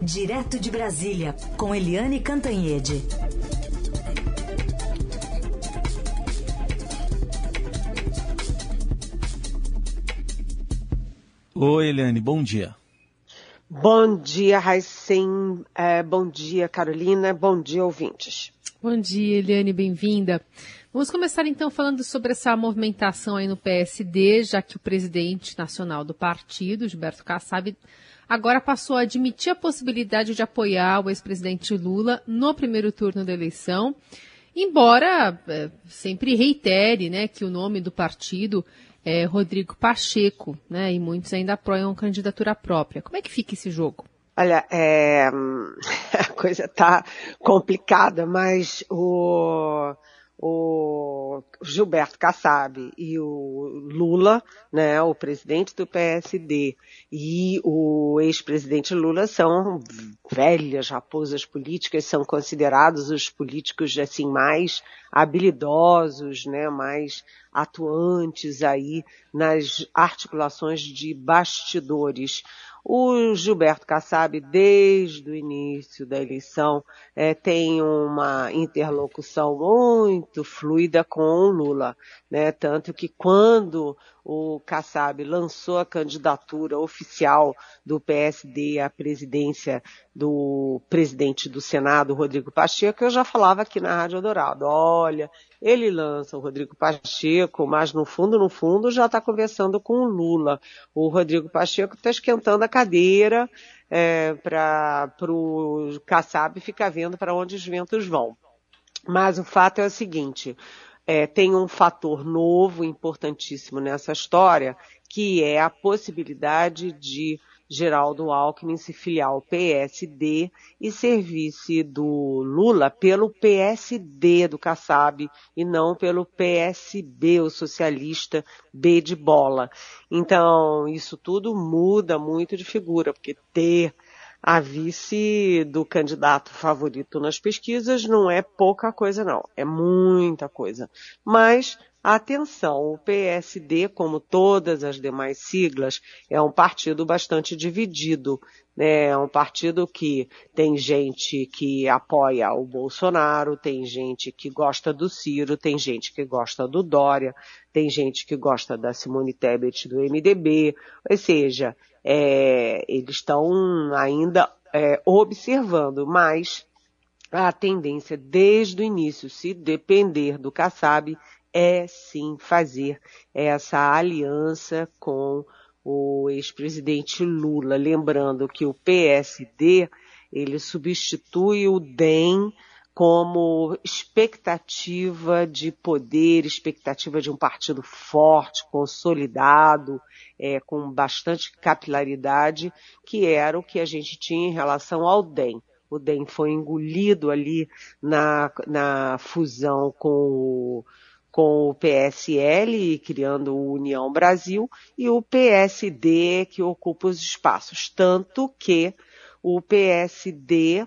Direto de Brasília, com Eliane Cantanhede. Oi, Eliane, bom dia. Bom dia, Raicen, bom dia, Carolina, bom dia, ouvintes. Bom dia, Eliane, bem-vinda. Vamos começar, então, falando sobre essa movimentação aí no PSD, já que o presidente nacional do partido, Gilberto Kassab, agora passou a admitir a possibilidade de apoiar o ex-presidente Lula no primeiro turno da eleição, embora sempre reitere, né, que o nome do partido é Rodrigo Pacheco, né, e muitos ainda apoiam candidatura própria. Como é que fica esse jogo? Olha, a coisa está complicada, mas o Gilberto Kassab e o Lula, né, o presidente do PSD, e o ex-presidente Lula são velhas raposas políticas, são considerados os políticos assim mais habilidosos, né, mais atuantes aí nas articulações de bastidores. O Gilberto Kassab, desde o início da eleição, tem uma interlocução muito fluida com o Lula, né? Tanto que quando o Kassab lançou a candidatura oficial do PSD à presidência do presidente do Senado, Rodrigo Pacheco, eu já falava aqui na Rádio Eldorado, olha, ele lança o Rodrigo Pacheco, mas no fundo, já está conversando com o Lula. O Rodrigo Pacheco está esquentando a cadeira para o Kassab ficar vendo para onde os ventos vão. Mas o fato é o seguinte, tem um fator novo, importantíssimo nessa história, que é a possibilidade de Geraldo Alckmin se filiar ao PSD e servir-se do Lula pelo PSD do Kassab e não pelo PSB, o socialista B de bola. Então, isso tudo muda muito de figura, porque ter a vice do candidato favorito nas pesquisas não é pouca coisa, não. É muita coisa. Mas, atenção, o PSD, como todas as demais siglas, é um partido bastante dividido, né? É um partido que tem gente que apoia o Bolsonaro, tem gente que gosta do Ciro, tem gente que gosta do Dória, tem gente que gosta da Simone Tebet do MDB, ou seja, eles estão ainda observando, mas a tendência desde o início, se depender do Kassab, é sim fazer essa aliança com o ex-presidente Lula. Lembrando que o PSD, ele substitui o DEM como expectativa de poder, expectativa de um partido forte, consolidado, com bastante capilaridade, que era o que a gente tinha em relação ao DEM. O DEM foi engolido ali na fusão com o PSL, criando o União Brasil, e o PSD que ocupa os espaços. Tanto que o PSD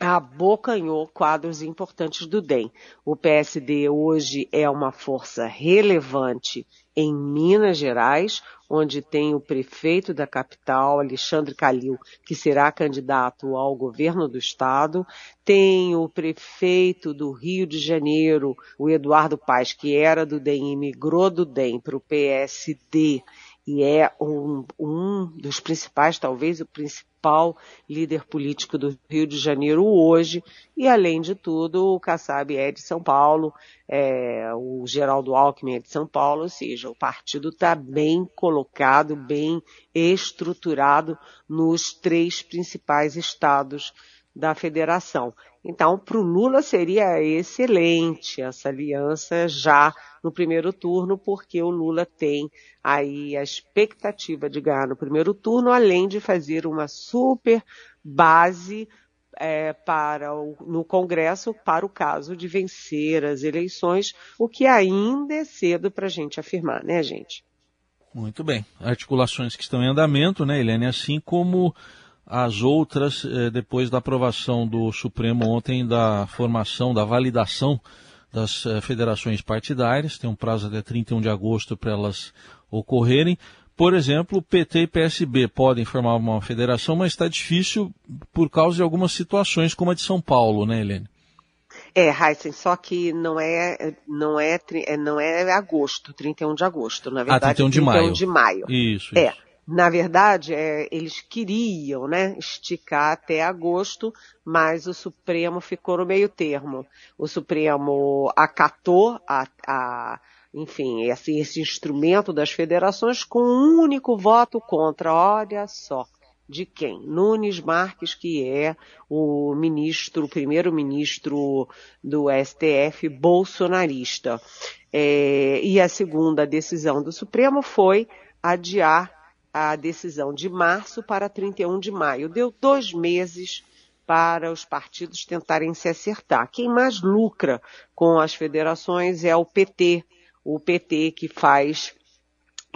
abocanhou quadros importantes do DEM. O PSD hoje é uma força relevante em Minas Gerais, onde tem o prefeito da capital, Alexandre Kalil, que será candidato ao governo do estado. Tem o prefeito do Rio de Janeiro, o Eduardo Paes, que era do DEM e migrou do DEM para o PSD e é um dos principais, talvez o principal líder político do Rio de Janeiro hoje. E, além de tudo, o Kassab é de São Paulo, o Geraldo Alckmin é de São Paulo, ou seja, o partido está bem colocado, bem estruturado nos três principais estados da federação. Então, para o Lula seria excelente essa aliança já no primeiro turno, porque o Lula tem aí a expectativa de ganhar no primeiro turno, além de fazer uma super base no Congresso para o caso de vencer as eleições, o que ainda é cedo para a gente afirmar, né, gente? Muito bem. Articulações que estão em andamento, né, Helene? Assim como as outras, depois da aprovação do Supremo ontem da formação, da validação das federações partidárias, tem um prazo até 31 de agosto para elas ocorrerem, Por exemplo, PT e PSB podem formar uma federação, mas está difícil por causa de algumas situações, como a de São Paulo, né, Eliane? É, Heisen, só que não é agosto, 31 de agosto, na verdade. 31 de maio. Isso. É. Isso. Na verdade, eles queriam, né, esticar até agosto, mas o Supremo ficou no meio termo. O Supremo acatou esse instrumento das federações com um único voto contra. Olha só, de quem? Nunes Marques, que é o primeiro-ministro do STF bolsonarista. E a segunda decisão do Supremo foi adiar a decisão de março para 31 de maio. Deu 2 meses para os partidos tentarem se acertar. Quem mais lucra com as federações é o PT. O PT que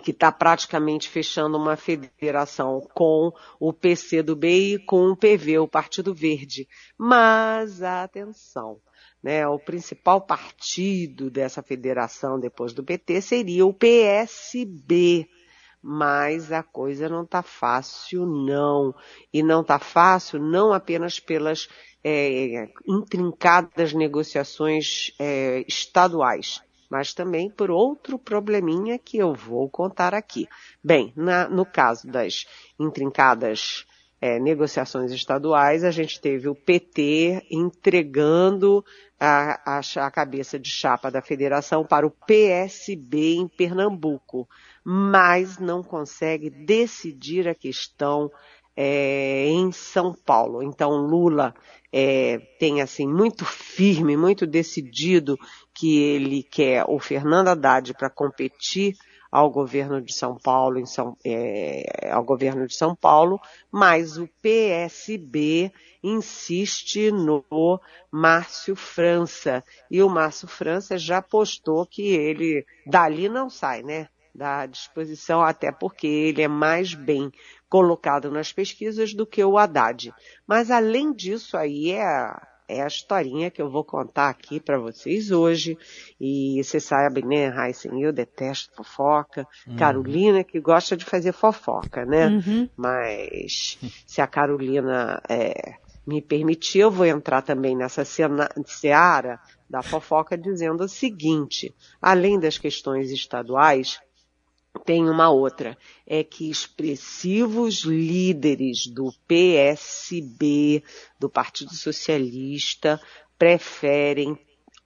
está praticamente fechando uma federação com o PCdoB e com o PV, o Partido Verde. Mas, atenção, né, o principal partido dessa federação depois do PT seria o PSB. Mas a coisa não está fácil, não. E não está fácil não apenas pelas intrincadas negociações estaduais, mas também por outro probleminha que eu vou contar aqui. Bem, no caso das intrincadas negociações estaduais, a gente teve o PT entregando a cabeça de chapa da federação para o PSB em Pernambuco, mas não consegue decidir a questão em São Paulo. Então, Lula tem assim muito firme, muito decidido que ele quer o Fernando Haddad para competir ao governo de São Paulo, mas o PSB insiste no Márcio França. E o Márcio França já postou que ele dali não sai, né? Da disposição, até porque ele é mais bem colocado nas pesquisas do que o Haddad. Mas, além disso, aí é a historinha que eu vou contar aqui para vocês hoje. E vocês sabem, né, Heisen, eu detesto fofoca. Carolina, que gosta de fazer fofoca, né? Uhum. Mas, se a Carolina me permitir, eu vou entrar também nessa seara da fofoca dizendo o seguinte: além das questões estaduais, tem uma outra, é que expressivos líderes do PSB, do Partido Socialista, preferem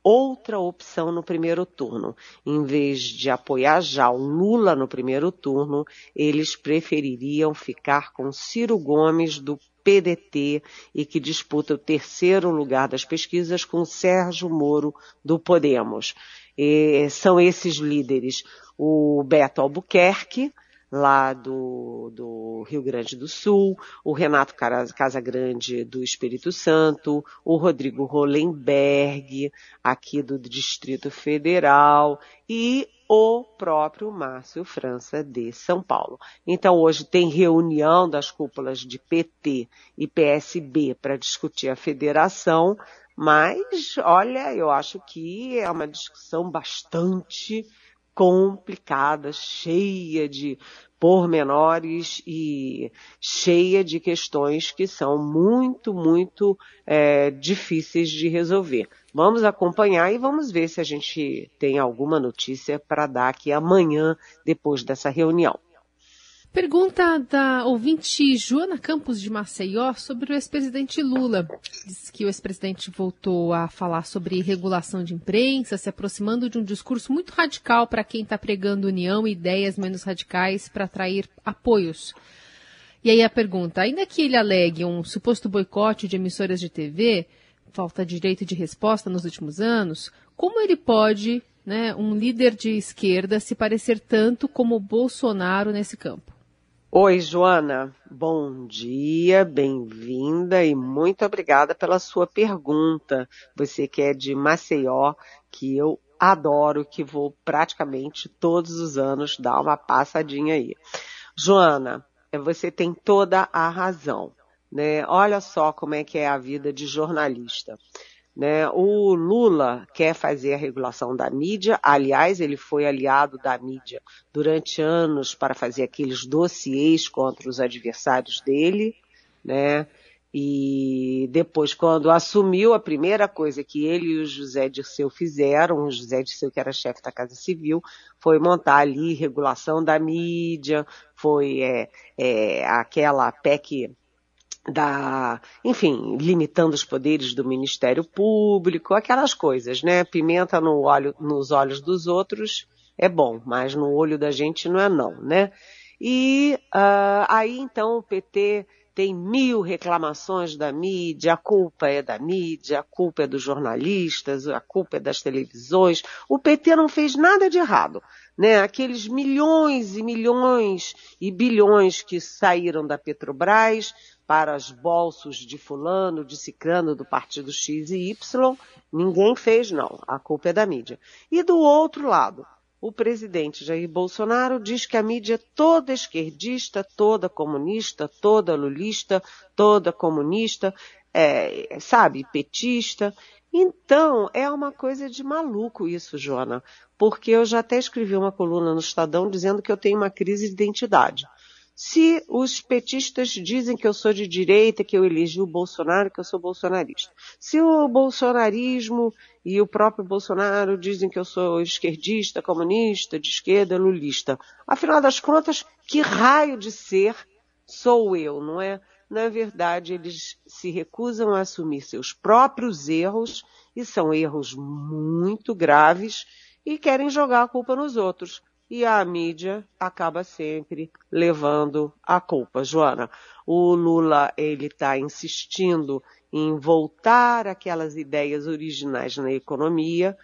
outra opção no primeiro turno. Em vez de apoiar já o Lula no primeiro turno, eles prefeririam ficar com Ciro Gomes do PDT e que disputa o terceiro lugar das pesquisas com Sérgio Moro do Podemos. E são esses líderes o Beto Albuquerque, lá do Rio Grande do Sul, o Renato Casagrande do Espírito Santo, o Rodrigo Rollemberg, aqui do Distrito Federal, e o próprio Márcio França de São Paulo. Então, hoje tem reunião das cúpulas de PT e PSB para discutir a federação, mas, olha, eu acho que é uma discussão bastante complicada, cheia de pormenores e cheia de questões que são muito, muito difíceis de resolver. Vamos acompanhar e vamos ver se a gente tem alguma notícia para dar aqui amanhã, depois dessa reunião. Pergunta da ouvinte Joana Campos de Maceió sobre o ex-presidente Lula. Diz que o ex-presidente voltou a falar sobre regulação de imprensa, se aproximando de um discurso muito radical para quem está pregando união e ideias menos radicais para atrair apoios. E aí a pergunta, ainda que ele alegue um suposto boicote de emissoras de TV, falta de direito de resposta nos últimos anos, como ele pode, né, um líder de esquerda, se parecer tanto como Bolsonaro nesse campo? Oi, Joana, bom dia, bem-vinda e muito obrigada pela sua pergunta. Você que é de Maceió, que eu adoro, que vou praticamente todos os anos dar uma passadinha aí. Joana, você tem toda a razão, né? Olha só como é que é a vida de jornalista. Né? O Lula quer fazer a regulação da mídia, aliás, ele foi aliado da mídia durante anos para fazer aqueles dossiês contra os adversários dele, né? E depois, quando assumiu, a primeira coisa que ele e o José Dirceu fizeram, o José Dirceu, que era chefe da Casa Civil, foi montar ali regulação da mídia, foi aquela PEC enfim, limitando os poderes do Ministério Público, aquelas coisas, né? Pimenta nos olhos dos outros é bom, mas no olho da gente não é não, né? E aí, então, o PT tem 1000 reclamações da mídia, a culpa é da mídia, a culpa é dos jornalistas, a culpa é das televisões. O PT não fez nada de errado, né? Aqueles milhões e milhões e bilhões que saíram da Petrobras para os bolsos de fulano, de cicrano, do partido X e Y, ninguém fez não, a culpa é da mídia. E do outro lado, o presidente Jair Bolsonaro diz que a mídia é toda esquerdista, toda comunista, toda lulista, toda comunista, sabe, petista. Então, é uma coisa de maluco isso, Jona, porque eu já até escrevi uma coluna no Estadão dizendo que eu tenho uma crise de identidade. Se os petistas dizem que eu sou de direita, que eu elegi o Bolsonaro, que eu sou bolsonarista. Se o bolsonarismo e o próprio Bolsonaro dizem que eu sou esquerdista, comunista, de esquerda, lulista. Afinal das contas, que raio de ser sou eu, não é? Na verdade, eles se recusam a assumir seus próprios erros, e são erros muito graves, e querem jogar a culpa nos outros. E a mídia acaba sempre levando a culpa, Joana. O Lula, ele está insistindo em voltar àquelas ideias originais na economia,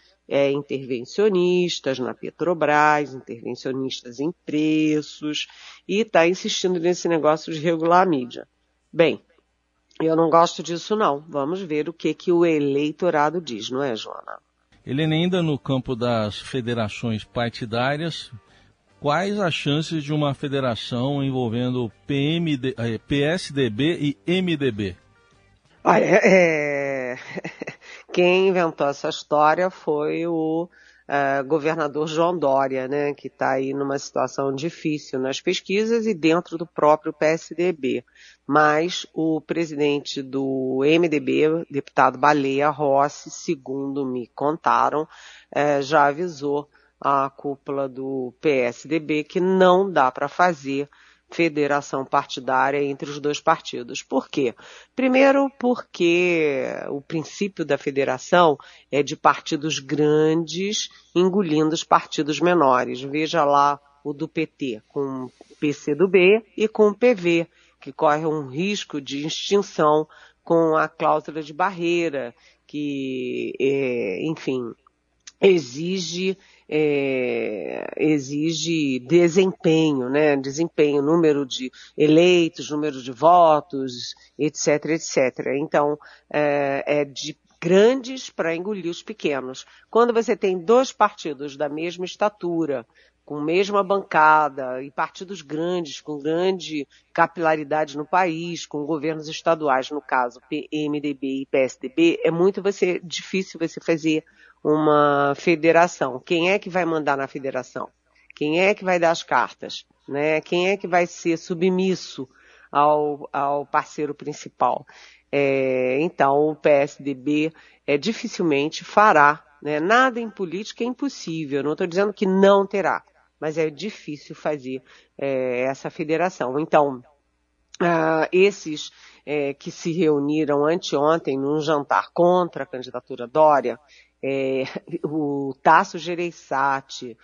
intervencionistas na Petrobras, intervencionistas em preços, e está insistindo nesse negócio de regular a mídia. Bem, eu não gosto disso não. Vamos ver o que o eleitorado diz, não é, Joana? Helene, ainda no campo das federações partidárias, quais as chances de uma federação envolvendo PSDB e MDB? Olha, quem inventou essa história foi o governador João Dória, né, que está aí numa situação difícil nas pesquisas e dentro do próprio PSDB. Mas o presidente do MDB, deputado Baleia Rossi, segundo me contaram, já avisou a cúpula do PSDB que não dá para fazer federação partidária entre os dois partidos. Por quê? Primeiro, porque o princípio da federação é de partidos grandes engolindo os partidos menores. Veja lá o do PT com o PCdoB e com o PV, que corre um risco de extinção com a cláusula de barreira, que, enfim, exige desempenho, né? Desempenho, número de eleitos, número de votos, etc, etc. Então, é de grandes para engolir os pequenos. Quando você tem dois partidos da mesma estatura, com a mesma bancada, e partidos grandes, com grande capilaridade no país, com governos estaduais, no caso, PMDB e PSDB, é muito difícil você fazer uma federação. Quem é que vai mandar na federação? Quem é que vai dar as cartas? Né? Quem é que vai ser submisso ao parceiro principal? Então, o PSDB dificilmente fará, né? Nada em política é impossível, não estou dizendo que não terá, mas é difícil fazer essa federação. Então, esses que se reuniram anteontem num jantar contra a candidatura Dória, o Tasso Jereissati,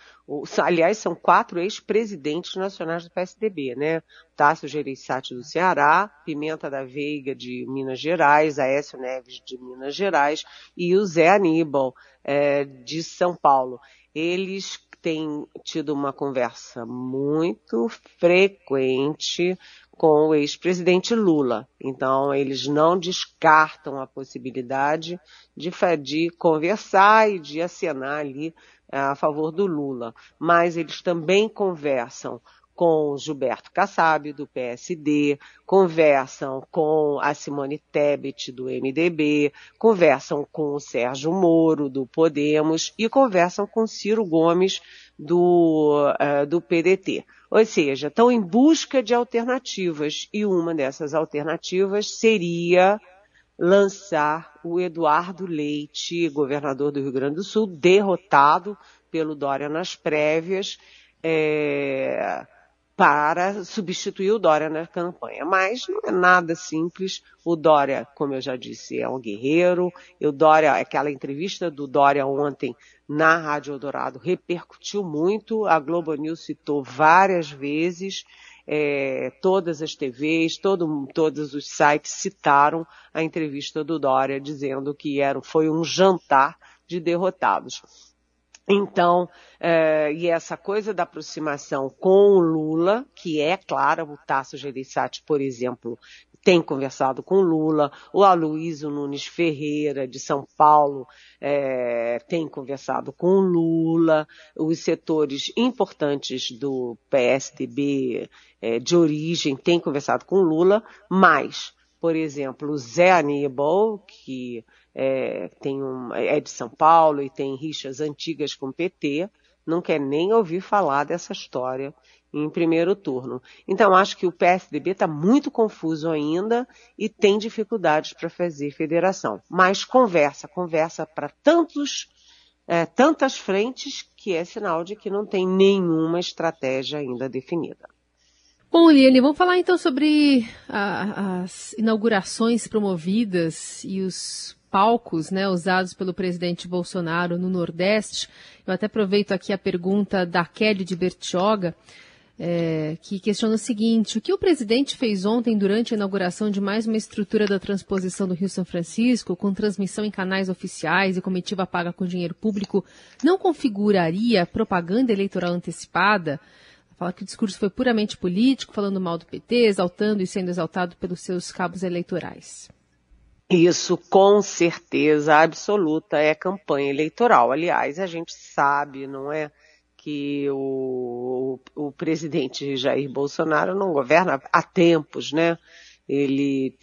aliás, são 4 ex-presidentes nacionais do PSDB, né? Tasso Jereissati do Ceará, Pimenta da Veiga de Minas Gerais, Aécio Neves de Minas Gerais e o Zé Aníbal de São Paulo. Eles têm tido uma conversa muito frequente com o ex-presidente Lula. Então, eles não descartam a possibilidade de conversar e de acenar ali a favor do Lula. Mas eles também conversam com Gilberto Kassab, do PSD, conversam com a Simone Tebet, do MDB, conversam com o Sérgio Moro, do Podemos, e conversam com Ciro Gomes, do PDT. Ou seja, estão em busca de alternativas, e uma dessas alternativas seria lançar o Eduardo Leite, governador do Rio Grande do Sul, derrotado pelo Dória nas prévias, para substituir o Dória na campanha. Mas não é nada simples. O Dória, como eu já disse, é um guerreiro. O Dória, aquela entrevista do Dória ontem na Rádio Eldorado repercutiu muito. A Globo News citou várias vezes. Todas as TVs, todos os sites citaram a entrevista do Dória, dizendo que foi um jantar de derrotados. Então, e essa coisa da aproximação com o Lula, que é clara, o Tasso Jereissati, por exemplo, tem conversado com o Lula, o Aloysio Nunes Ferreira, de São Paulo, tem conversado com o Lula, os setores importantes do PSDB de origem têm conversado com o Lula, mas, por exemplo, o Zé Aníbal, que é de São Paulo e tem rixas antigas com o PT, não quer nem ouvir falar dessa história em primeiro turno. Então, acho que o PSDB está muito confuso ainda e tem dificuldades para fazer federação. Mas conversa para tantas frentes, que é sinal de que não tem nenhuma estratégia ainda definida. Bom, Eliane, vamos falar então sobre as inaugurações promovidas e os palcos, né, usados pelo presidente Bolsonaro no Nordeste. Eu até aproveito aqui a pergunta da Kelly de Bertioga, que questiona o seguinte: o que o presidente fez ontem durante a inauguração de mais uma estrutura da transposição do Rio-São Francisco, com transmissão em canais oficiais e comitiva paga com dinheiro público, não configuraria propaganda eleitoral antecipada? Fala que o discurso foi puramente político, falando mal do PT, exaltando e sendo exaltado pelos seus cabos eleitorais. Isso, com certeza absoluta, é campanha eleitoral. Aliás, a gente sabe, não é, que o presidente Jair Bolsonaro não governa há tempos, né? Ele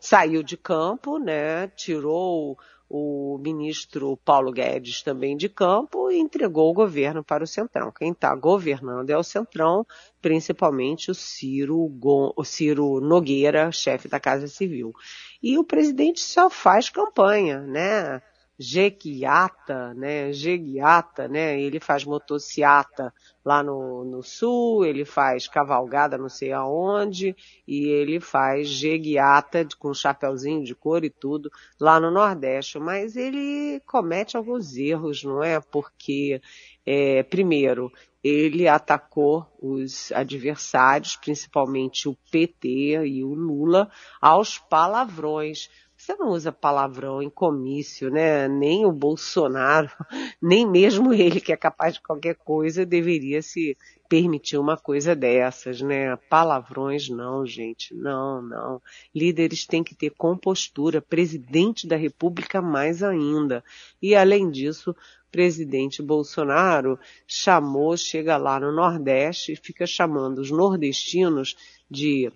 saiu de campo, né? Tirou o ministro Paulo Guedes também de campo e entregou o governo para o Centrão. Quem está governando é o Centrão, principalmente o Ciro Nogueira, chefe da Casa Civil. E o presidente só faz campanha, né? Jequiata, né? Ele faz motociata lá no sul, ele faz cavalgada não sei aonde, e ele faz jequiata com chapeuzinho de couro e tudo lá no Nordeste. Mas ele comete alguns erros, não é? Porque, primeiro, ele atacou os adversários, principalmente o PT e o Lula, aos palavrões. Você não usa palavrão em comício, né? Nem o Bolsonaro, nem mesmo ele, que é capaz de qualquer coisa, deveria se permitir uma coisa dessas, né? Palavrões não, gente, não. Líderes têm que ter compostura, presidente da República mais ainda. E, além disso, o presidente Bolsonaro chega lá no Nordeste e fica chamando os nordestinos de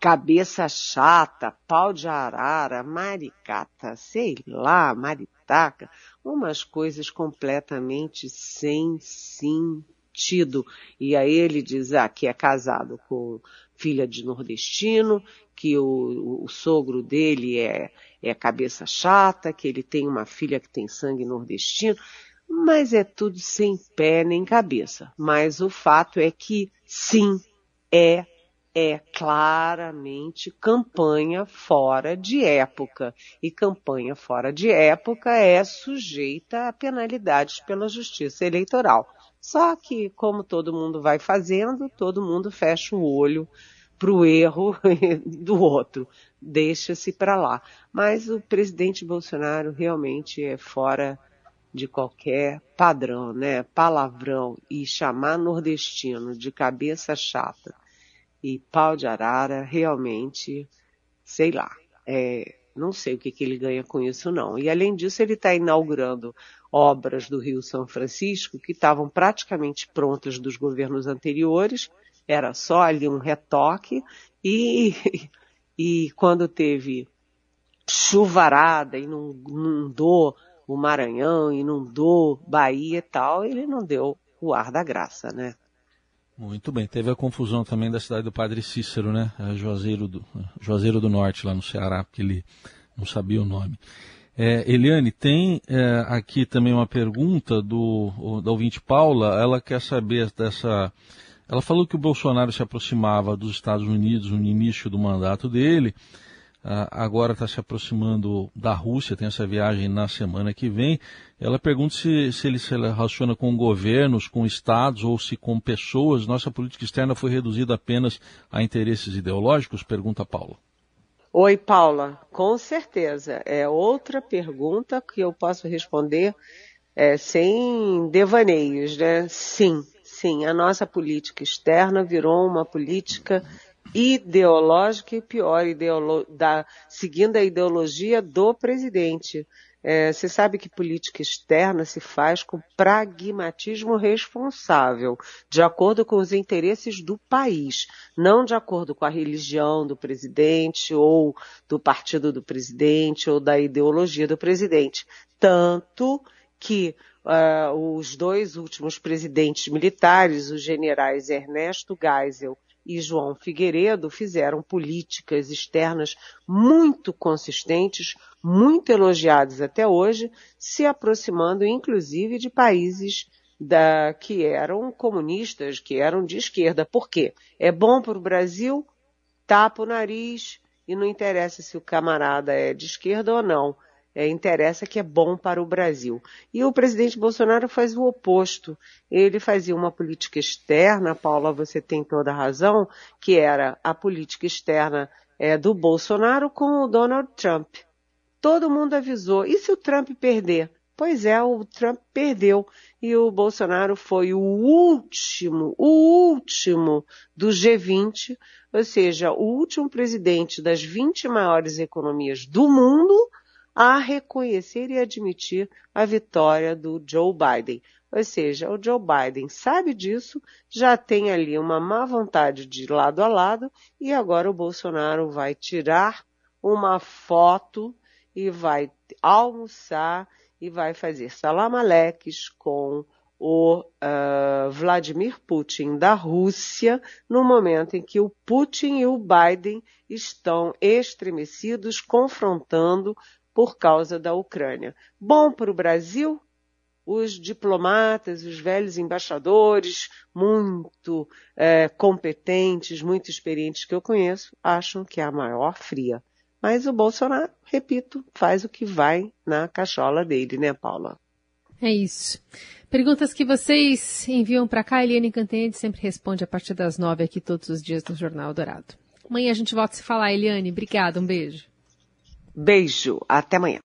cabeça chata, pau de arara, maricata, sei lá, maritaca, umas coisas completamente sem sentido. E aí ele diz que é casado com filha de nordestino, que o sogro dele é cabeça chata, que ele tem uma filha que tem sangue nordestino, mas é tudo sem pé nem cabeça. Mas o fato é que sim, é claramente campanha fora de época. E campanha fora de época é sujeita a penalidades pela Justiça Eleitoral. Só que, como todo mundo vai fazendo, todo mundo fecha o olho para o erro do outro. Deixa-se para lá. Mas o presidente Bolsonaro realmente é fora de qualquer padrão, né? Palavrão e chamar nordestino de cabeça chata e pau de arara, realmente, sei lá, não sei o que ele ganha com isso, não. E, além disso, ele está inaugurando obras do Rio São Francisco que estavam praticamente prontas dos governos anteriores, era só ali um retoque, e quando teve chuvarada, inundou o Maranhão, inundou Bahia e tal, ele não deu o ar da graça, né? Muito bem, teve a confusão também da cidade do Padre Cícero, né? Juazeiro do Norte, lá no Ceará, porque ele não sabia o nome. Eliane, tem aqui também uma pergunta da ouvinte Paula. Ela quer saber dessa... Ela falou que o Bolsonaro se aproximava dos Estados Unidos no início do mandato dele, agora está se aproximando da Rússia, tem essa viagem na semana que vem. Ela pergunta se ele se relaciona com governos, com estados ou se com pessoas. Nossa política externa foi reduzida apenas a interesses ideológicos? Pergunta a Paula. Oi, Paula. Com certeza. É outra pergunta que eu posso responder sem devaneios, né? Sim. A nossa política externa virou uma política ideológica e pior, seguindo a ideologia do presidente. Você sabe que política externa se faz com pragmatismo responsável, de acordo com os interesses do país, não de acordo com a religião do presidente ou do partido do presidente ou da ideologia do presidente. Tanto que os dois últimos presidentes militares, os generais Ernesto Geisel e João Figueiredo, fizeram políticas externas muito consistentes, muito elogiadas até hoje, se aproximando inclusive de países que eram comunistas, que eram de esquerda. Por quê? É bom para o Brasil? Tapa o nariz e não interessa se o camarada é de esquerda ou não. Interessa que é bom para o Brasil. E o presidente Bolsonaro faz o oposto. Ele fazia uma política externa, Paula, você tem toda a razão, que era a política externa do Bolsonaro com o Donald Trump. Todo mundo avisou. E se o Trump perder? Pois é, o Trump perdeu. E o Bolsonaro foi o último do G20, ou seja, o último presidente das 20 maiores economias do mundo a reconhecer e admitir a vitória do Joe Biden. Ou seja, o Joe Biden sabe disso, já tem ali uma má vontade de lado a lado, e agora o Bolsonaro vai tirar uma foto e vai almoçar e vai fazer salamaleques com o Vladimir Putin da Rússia, no momento em que o Putin e o Biden estão estremecidos, confrontando por causa da Ucrânia. Bom para o Brasil? Os diplomatas, os velhos embaixadores, muito competentes, muito experientes que eu conheço, acham que é a maior fria. Mas o Bolsonaro, repito, faz o que vai na cachola dele, né, Paula? É isso. Perguntas que vocês enviam para cá, Eliane Cantanhede sempre responde a partir das 9 aqui todos os dias no Jornal Dourado. Amanhã a gente volta a se falar, Eliane. Obrigada, um beijo. Beijo, até amanhã.